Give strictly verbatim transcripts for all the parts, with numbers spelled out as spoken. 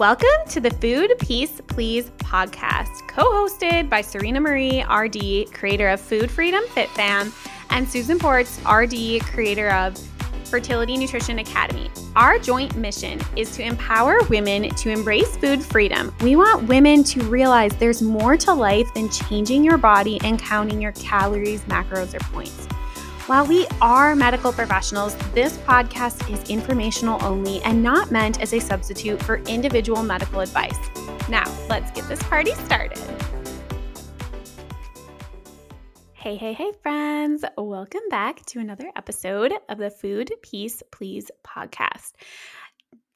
Welcome to the Food Peace Please podcast, co-hosted by Serena Marie, R D, creator of Food Freedom Fit Fam, and Susan Portz, R D, creator of Fertility Nutrition Academy. Our joint mission is to empower women to embrace food freedom. We want women to realize there's more to life than changing your body and counting your calories, macros, or points. While we are medical professionals, this podcast is informational only and not meant as a substitute for individual medical advice. Now, let's get this party started. Hey, hey, hey, friends. Welcome back to another episode of the Food Peace Please podcast.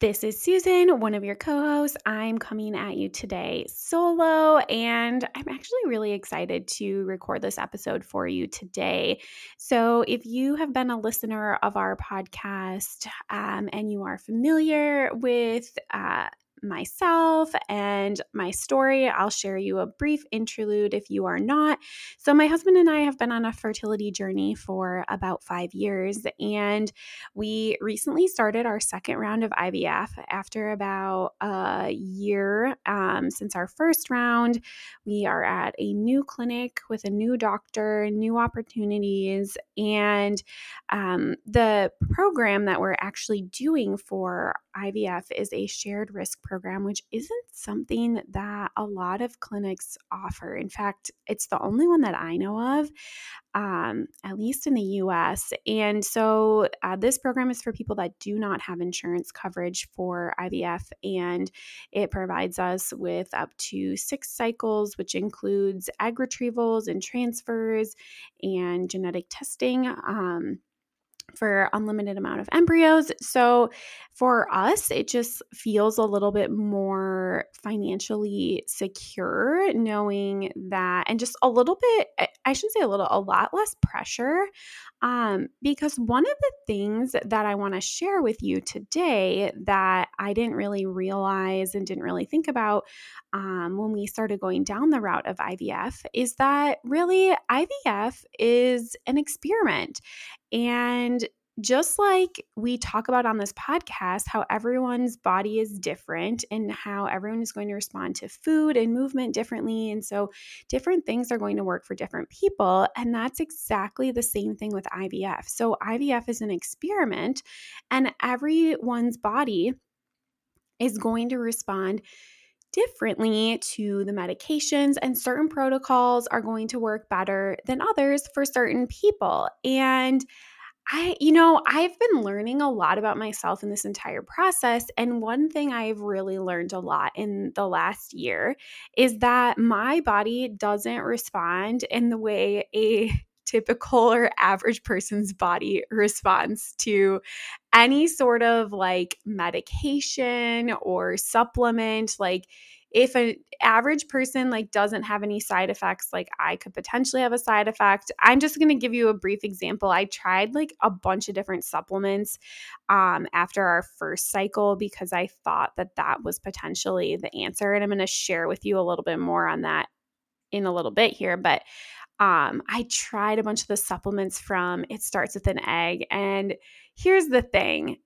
This is Susan, one of your co-hosts. I'm coming at you today solo, and I'm actually really excited to record this episode for you today. So if you have been a listener of our podcast um, and you are familiar with uh, myself and my story, I'll share you a brief interlude if you are not. So my husband and I have been on a fertility journey for about five years, and we recently started our second round of I V F after about a year um, since our first round. We are at a new clinic with a new doctor, new opportunities, and um, the program that we're actually doing for I V F is a shared risk program, which isn't something that a lot of clinics offer. In fact, it's the only one that I know of, um, at least in the U S. And so uh, this program is for people that do not have insurance coverage for I V F, and it provides us with up to six cycles, which includes egg retrievals and transfers and genetic testing, um, for unlimited amount of embryos. So for us, it just feels a little bit more financially secure knowing that, and just a little bit, I should say a little, a lot less pressure. Um, because one of the things that I want to share with you today that I didn't really realize and didn't really think about um, when we started going down the route of I V F is that really I V F is an experiment. And just like we talk about on this podcast, how everyone's body is different and how everyone is going to respond to food and movement differently. And so different things are going to work for different people. And that's exactly the same thing with I V F. So I V F is an experiment, and everyone's body is going to respond differently to the medications, and certain protocols are going to work better than others for certain people. And I, you know, I've been learning a lot about myself in this entire process. And one thing I've really learned a lot in the last year is that my body doesn't respond in the way a typical or average person's body responds to any sort of like medication or supplement. Like if an average person like doesn't have any side effects, like I could potentially have a side effect. I'm just going to give you a brief example. I tried like a bunch of different supplements um, after our first cycle because I thought that that was potentially the answer. And I'm going to share with you a little bit more on that in a little bit here, but Um, I tried a bunch of the supplements from It Starts with an Egg, and here's the thing.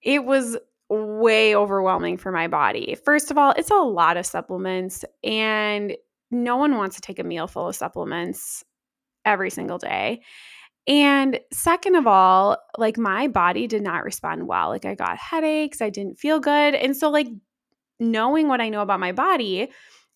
It was way overwhelming for my body. First of all, it's a lot of supplements, and no one wants to take a meal full of supplements every single day. And second of all, like my body did not respond well. Like I got headaches, I didn't feel good. And so like knowing what I know about my body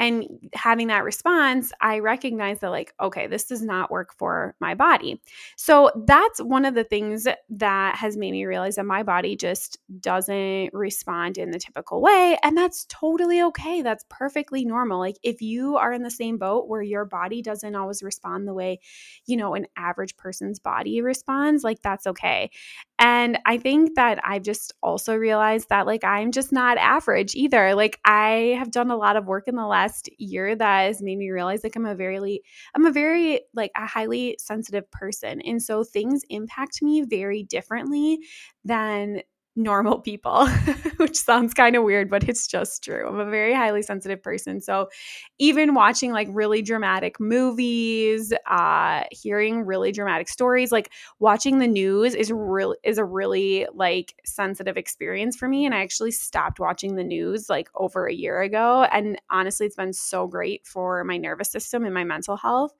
and having that response, I recognize that like, okay, this does not work for my body. So that's one of the things that has made me realize that my body just doesn't respond in the typical way. And that's totally okay. That's perfectly normal. Like if you are in the same boat where your body doesn't always respond the way, you know, an average person's body responds, like that's okay. And I think that I've just also realized that like I'm just not average either. Like I have done a lot of work in the last last year that has made me realize like I'm a very, I'm a very like a highly sensitive person. And so things impact me very differently than normal people, which sounds kind of weird, but it's just true. I'm a very highly sensitive person. So even watching like really dramatic movies, uh, hearing really dramatic stories, like watching the news is real is a really like sensitive experience for me. And I actually stopped watching the news like over a year ago. And honestly, it's been so great for my nervous system and my mental health.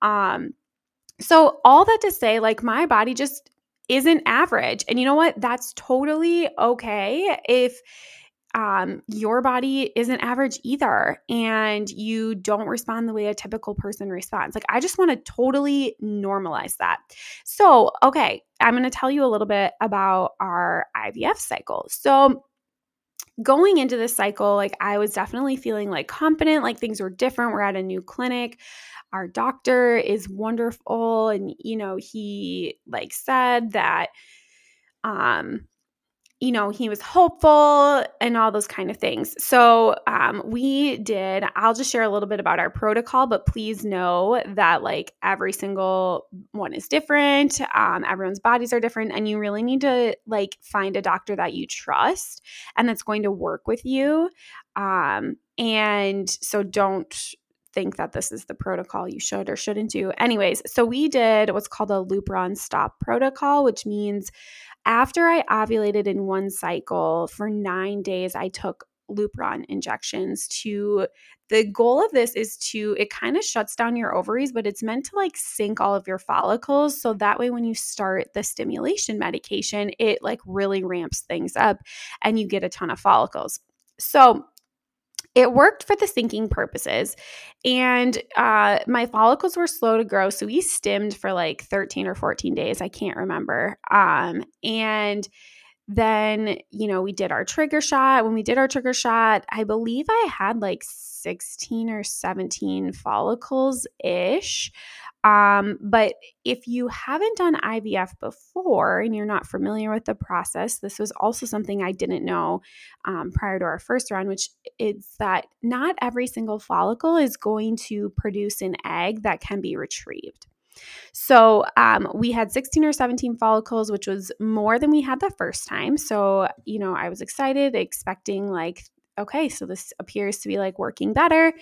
Um, so all that to say, like my body just isn't average. And you know what? That's totally okay if um, your body isn't average either and you don't respond the way a typical person responds. Like, I just want to totally normalize that. So, okay, I'm going to tell you a little bit about our I V F cycle. So going into this cycle, like I was definitely feeling like confident, like things were different. We're at a new clinic. Our doctor is wonderful. And, you know, he like said that, um, you know, he was hopeful and all those kind of things. So um, we did, I'll just share a little bit about our protocol, but please know that like every single one is different. Um, everyone's bodies are different and you really need to like find a doctor that you trust and that's going to work with you. Um, and so don't think that this is the protocol you should or shouldn't do. Anyways, so we did what's called a Lupron stop protocol, which means after I ovulated in one cycle for nine days, I took Lupron injections to the goal of this is to, it kind of shuts down your ovaries, but it's meant to like sink all of your follicles. So that way, when you start the stimulation medication, it like really ramps things up and you get a ton of follicles. So it worked for the sinking purposes, and uh, my follicles were slow to grow, so we stimmed for like thirteen or fourteen days. I can't remember. Um, and then, you know, we did our trigger shot. When we did our trigger shot, I believe I had like sixteen or seventeen follicles-ish. Um, but if you haven't done I V F before and you're not familiar with the process, this was also something I didn't know um, prior to our first round, which is that not every single follicle is going to produce an egg that can be retrieved. So um, we had sixteen or seventeen follicles, which was more than we had the first time. So, you know, I was excited, expecting like, okay, so this appears to be like working better.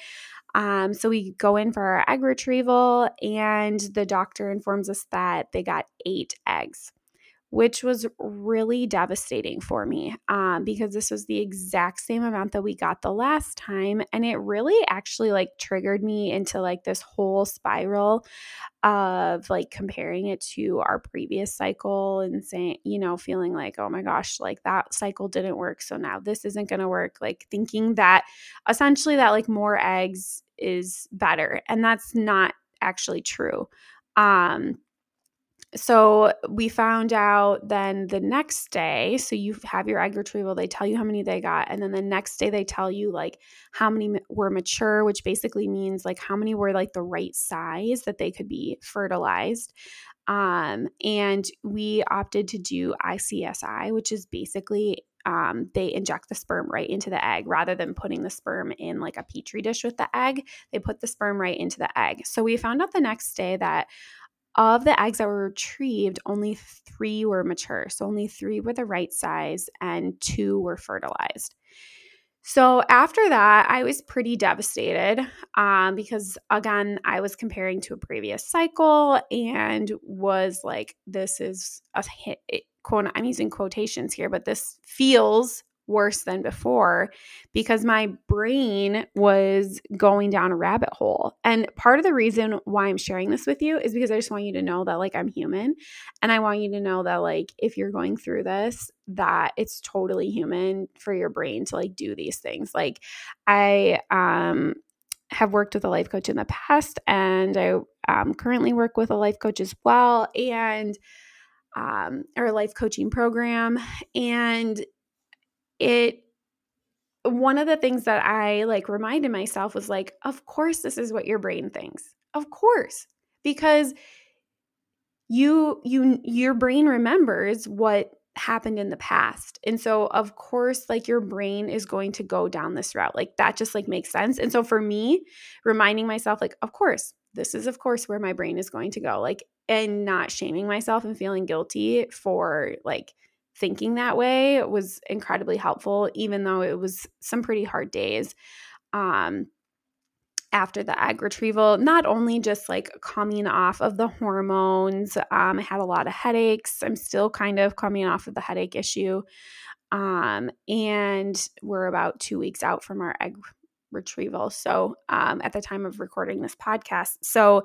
Um, so we go in for our egg retrieval, and the doctor informs us that they got eight eggs, which was really devastating for me um, because this was the exact same amount that we got the last time. And it really actually like triggered me into like this whole spiral of like comparing it to our previous cycle and saying, you know, feeling like, oh my gosh, like that cycle didn't work. So now this isn't going to work. Like thinking that essentially that like more eggs is better. And that's not actually true. Um, So we found out then the next day, so you have your egg retrieval, they tell you how many they got. And then the next day they tell you like how many were mature, which basically means like how many were like the right size that they could be fertilized. Um, and we opted to do I C S I, which is basically um, they inject the sperm right into the egg rather than putting the sperm in like a petri dish with the egg. They put the sperm right into the egg. So we found out the next day that of the eggs that were retrieved, only three were mature. So only three were the right size and two were fertilized. So after that, I was pretty devastated um, because, again, I was comparing to a previous cycle and was like, this is a hit. Quote, I'm using quotations here, but this feels worse than before because my brain was going down a rabbit hole. And part of the reason why I'm sharing this with you is because I just want you to know that like I'm human, and I want you to know that like if you're going through this, that it's totally human for your brain to like do these things. Like I um have worked with a life coach in the past, and I um, currently work with a life coach as well, and um or a life coaching program. And It, one of the things that I like reminded myself was like, of course, this is what your brain thinks. Of course, because you, you, your brain remembers what happened in the past. And so of course, like your brain is going to go down this route. Like that just like makes sense. And so for me, reminding myself like, of course, this is of course where my brain is going to go, like, and not shaming myself and feeling guilty for like thinking that way was incredibly helpful, even though it was some pretty hard days um, after the egg retrieval. Not only just like coming off of the hormones, um, I had a lot of headaches. I'm still kind of coming off of the headache issue. Um, and we're about two weeks out from our egg retrieval. So um, at the time of recording this podcast. So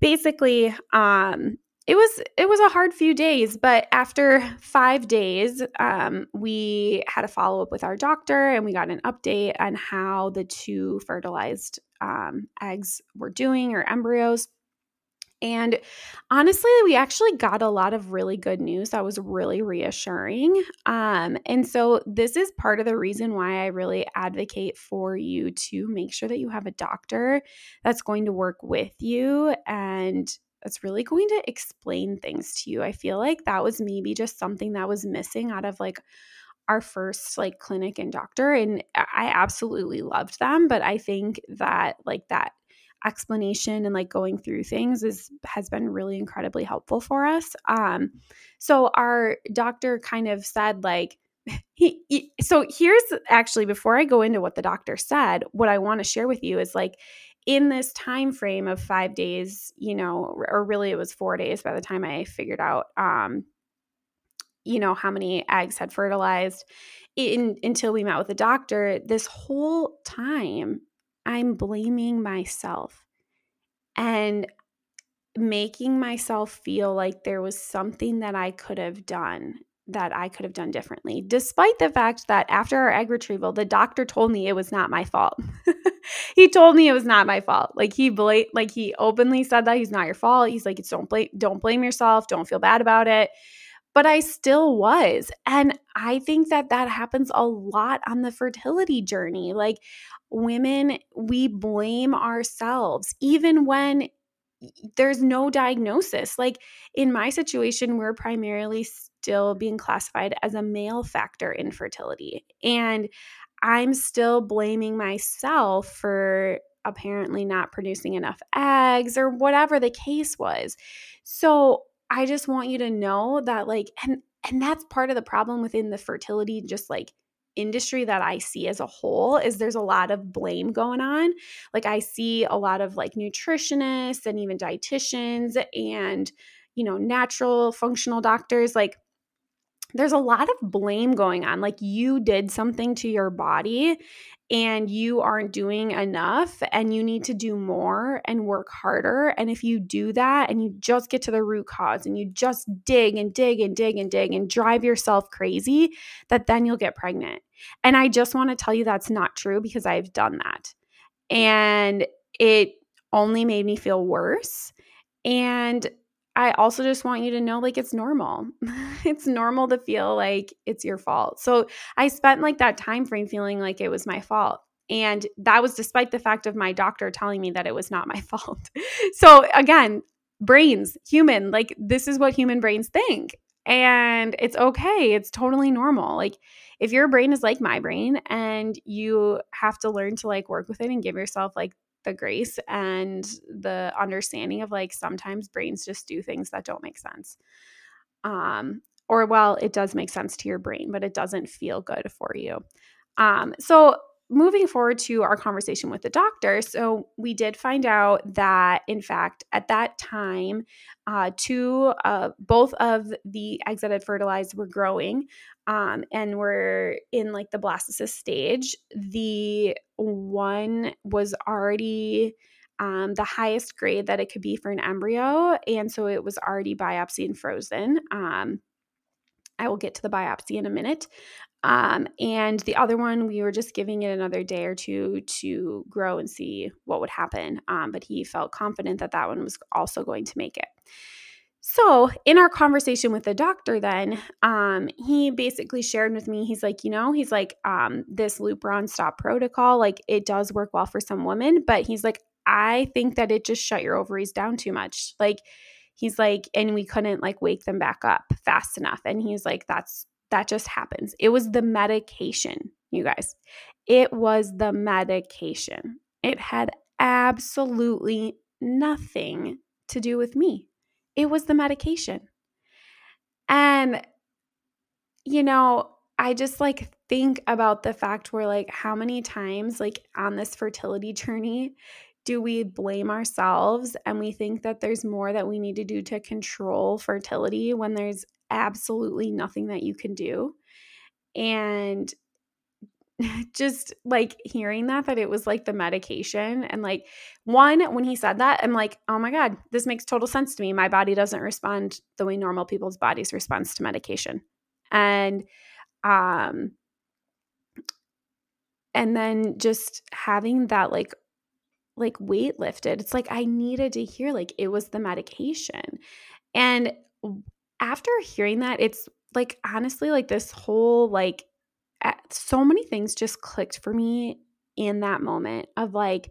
basically, um, It was it was a hard few days, but after five days, um, we had a follow-up with our doctor and we got an update on how the two fertilized um, eggs were doing, or embryos. And honestly, we actually got a lot of really good news that was really reassuring. Um, and so this is part of the reason why I really advocate for you to make sure that you have a doctor that's going to work with you and that's really going to explain things to you. I feel like that was maybe just something that was missing out of like our first like clinic and doctor. And I absolutely loved them, but I think that like that explanation and like going through things is, has been really incredibly helpful for us. Um, so our doctor kind of said like, he, he, so here's actually, before I go into what the doctor said, what I want to share with you is like, in this time frame of five days, you know, or really it was four days by the time I figured out, um, you know, how many eggs had fertilized in, until we met with the doctor. This whole time, I'm blaming myself and making myself feel like there was something that I could have done. that I could have done differently, despite the fact that after our egg retrieval, the doctor told me it was not my fault. He told me it was not my fault. Like he bla- like he openly said that he's not your fault. He's like, it's don't blame, don't blame yourself. Don't feel bad about it. But I still was. And I think that that happens a lot on the fertility journey. Like women, we blame ourselves, even when there's no diagnosis. Like in my situation, we're primarily still being classified as a male factor infertility. And I'm still blaming myself for apparently not producing enough eggs or whatever the case was. So I just want you to know that like, and, and that's part of the problem within the fertility, just like industry that I see as a whole, is there's a lot of blame going on. Like I see a lot of like nutritionists and even dietitians and, you know, natural functional doctors, like there's a lot of blame going on. Like you did something to your body and you aren't doing enough and you need to do more and work harder. And if you do that and you just get to the root cause and you just dig and dig and dig and dig and drive yourself crazy, that then you'll get pregnant. And I just want to tell you that's not true, because I've done that. And it only made me feel worse. And I also just want you to know, like, it's normal. It's normal to feel like it's your fault. So I spent like that time frame feeling like it was my fault. And that was despite the fact of my doctor telling me that it was not my fault. So again, brains, human, like this is what human brains think. And it's okay. It's totally normal. Like if your brain is like my brain and you have to learn to like work with it and give yourself like the grace and the understanding of like sometimes brains just do things that don't make sense. Um, or well, it does make sense to your brain, but it doesn't feel good for you. Um, so moving forward to our conversation with the doctor. So we did find out that in fact, at that time, uh, two, uh, both of the eggs that had fertilized were growing, um, and were in like the blastocyst stage. The one was already, um, the highest grade that it could be for an embryo. And so it was already biopsied and frozen. Um, I will get to the biopsy in a minute. Um, and the other one, we were just giving it another day or two to grow and see what would happen. Um, but he felt confident that that one was also going to make it. So in our conversation with the doctor then, um, he basically shared with me, he's like, you know, he's like, um, this Lupron stop protocol, like it does work well for some women, but he's like, I think that it just shut your ovaries down too much. Like he's like, and we couldn't like wake them back up fast enough. And he's like, that's, that just happens. It was the medication, you guys. It was the medication. It had absolutely nothing to do with me. It was the medication. And you know, I just like think about the fact where like how many times like on this fertility journey do we blame ourselves and we think that there's more that we need to do to control fertility when there's absolutely nothing that you can do. And just like hearing that, that it was like the medication. And like one, when he said that, I'm like, oh my God, this makes total sense to me. My body doesn't respond the way normal people's bodies respond to medication. And, um, and then just having that like, like weight lifted, it's like, I needed to hear, like, it was the medication. And after hearing that, it's like, honestly, like this whole, like, so many things just clicked for me in that moment of like,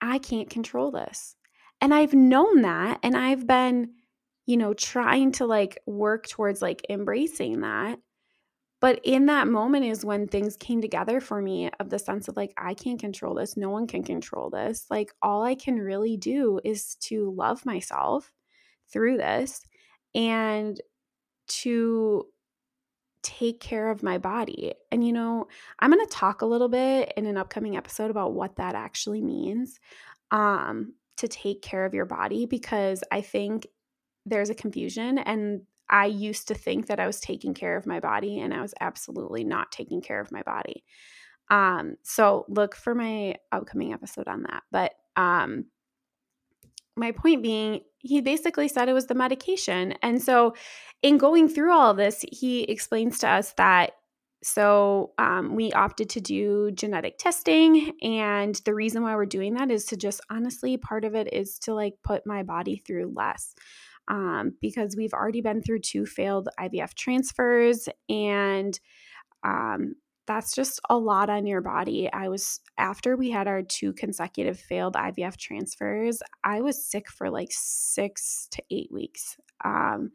I can't control this. And I've known that. And I've been, you know, trying to like work towards like embracing that. But in that moment is when things came together for me of the sense of like, I can't control this. No one can control this. Like all I can really do is to love myself through this and to take care of my body. And, you know, I'm going to talk a little bit in an upcoming episode about what that actually means, um, to take care of your body, because I think there's a confusion. And I used to think that I was taking care of my body, and I was absolutely not taking care of my body. Um, so look for my upcoming episode on that. But um, my point being, he basically said it was the medication. And so in going through all of this, he explains to us that so um, we opted to do genetic testing. And the reason why we're doing that is to just honestly, part of it is to like put my body through less. Um, because we've already been through two failed I V F transfers, and um, that's just a lot on your body. I was, after we had our two consecutive failed I V F transfers, I was sick for like six to eight weeks. Um,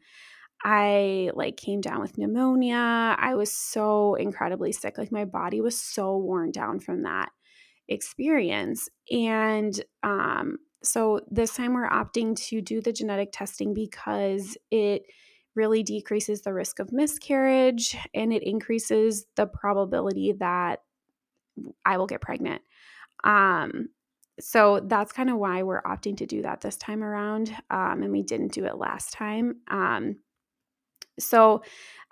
I like came down with pneumonia. I was so incredibly sick. Like my body was so worn down from that experience. And, um, So this time we're opting to do the genetic testing because it really decreases the risk of miscarriage, and it increases the probability that I will get pregnant. Um, so that's kind of why we're opting to do that this time around, um, and we didn't do it last time. Um, so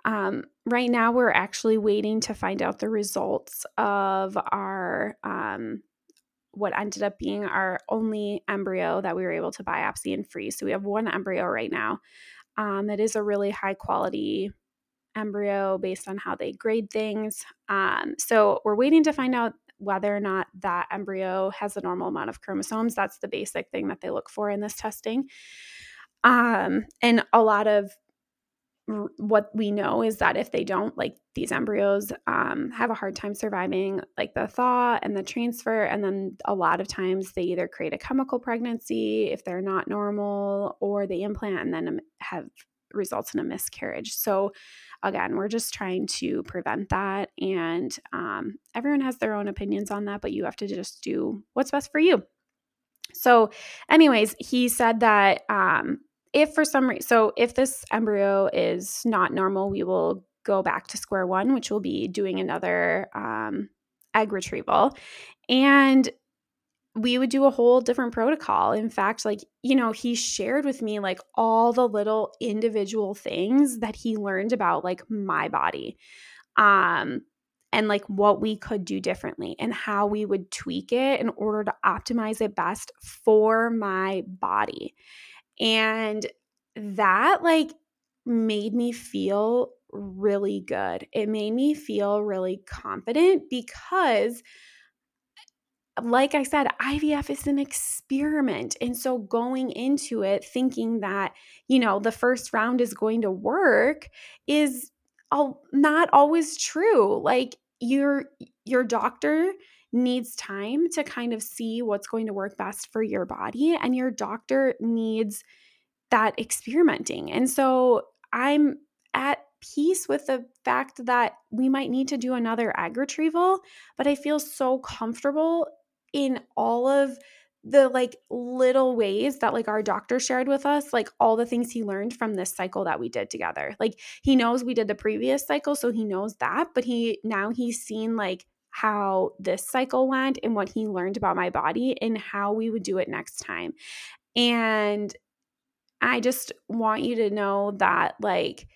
um, right now we're actually waiting to find out the results of our um what ended up being our only embryo that we were able to biopsy and freeze. So we have one embryo right now. Um, that is a really high quality embryo based on how they grade things. Um, so we're waiting to find out whether or not that embryo has a normal amount of chromosomes. That's the basic thing that they look for in this testing. Um, and a lot of what we know is that if they don't, like these embryos um, have a hard time surviving like the thaw and the transfer. And then a lot of times they either create a chemical pregnancy if they're not normal, or they implant and then have results in a miscarriage. So again, we're just trying to prevent that. And um, everyone has their own opinions on that, but you have to just do what's best for you. So anyways, he said that um, If for some reason, so if this embryo is not normal, we will go back to square one, which will be doing another um, egg retrieval. And we would do a whole different protocol. In fact, like, you know, he shared with me like all the little individual things that he learned about like my body um, and like what we could do differently and how we would tweak it in order to optimize it best for my body. And that like made me feel really good. It made me feel really confident because, like I said, I V F is an experiment. And so going into it thinking that, you know, the first round is going to work is all, not always true. Like your your doctor needs time to kind of see what's going to work best for your body, and your doctor needs that experimenting. And so I'm at peace with the fact that we might need to do another egg retrieval, but I feel so comfortable in all of the like little ways that like our doctor shared with us, like all the things he learned from this cycle that we did together. Like he knows we did the previous cycle, so he knows that, but he now he's seen like how this cycle went and what he learned about my body and how we would do it next time. And I just want you to know that like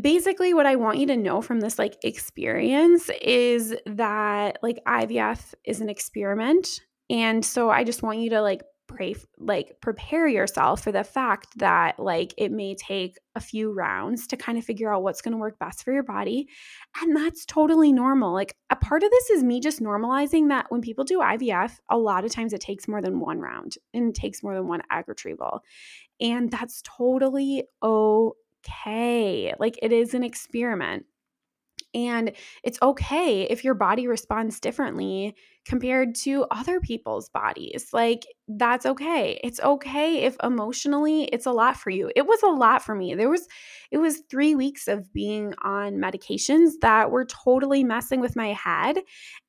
basically what I want you to know from this like experience is that like I V F is an experiment. And so I just want you to like pray, like prepare yourself for the fact that like it may take a few rounds to kind of figure out what's going to work best for your body. And that's totally normal. Like a part of this is me just normalizing that when people do I V F, a lot of times it takes more than one round and it takes more than one egg retrieval. And that's totally okay. Like it is an experiment. And it's okay if your body responds differently compared to other people's bodies. Like that's okay. It's okay if emotionally it's a lot for you. It was a lot for me. There was, it was three weeks of being on medications that were totally messing with my head.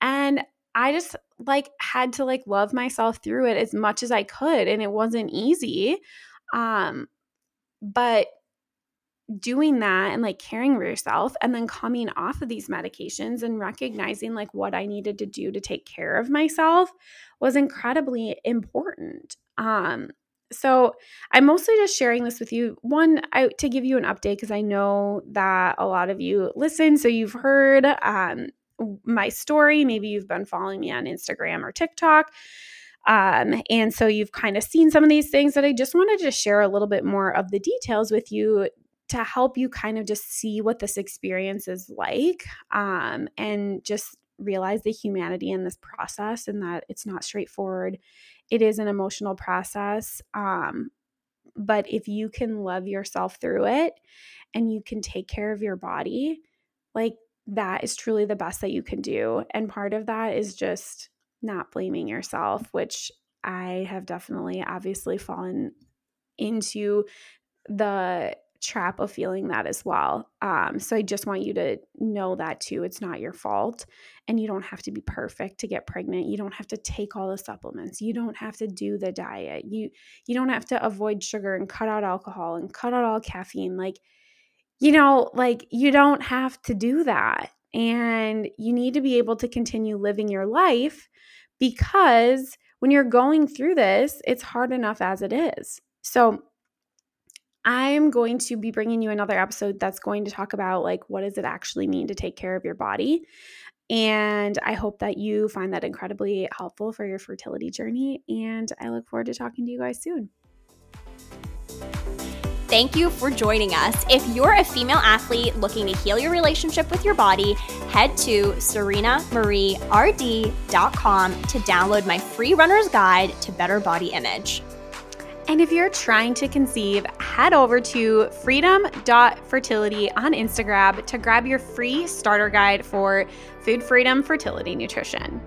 And I just like had to like love myself through it as much as I could. And it wasn't easy. Um, but doing that and like caring for yourself and then coming off of these medications and recognizing like what I needed to do to take care of myself was incredibly important. Um, so I'm mostly just sharing this with you. One, I, to give you an update because I know that a lot of you listen. So you've heard um, my story. Maybe you've been following me on Instagram or TikTok. Um, and so you've kind of seen some of these things, but I just wanted to share a little bit more of the details with you to help you kind of just see what this experience is like, um, and just realize the humanity in this process and that it's not straightforward. It is an emotional process. Um, but if you can love yourself through it and you can take care of your body, like that is truly the best that you can do. And part of that is just not blaming yourself, which I have definitely obviously fallen into the trap of feeling that as well. Um, so I just want you to know that too. It's not your fault, and you don't have to be perfect to get pregnant. You don't have to take all the supplements. You don't have to do the diet. You you don't have to avoid sugar and cut out alcohol and cut out all caffeine. Like, you know, like you don't have to do that. And you need to be able to continue living your life, because when you're going through this, it's hard enough as it is. So I'm going to be bringing you another episode that's going to talk about like what does it actually mean to take care of your body, and I hope that you find that incredibly helpful for your fertility journey, and I look forward to talking to you guys soon. Thank you for joining us. If you're a female athlete looking to heal your relationship with your body, head to serena marie r d dot com to download my free runner's guide to better body image. And if you're trying to conceive, head over to freedom dot fertility on Instagram to grab your free starter guide for food freedom, fertility, nutrition.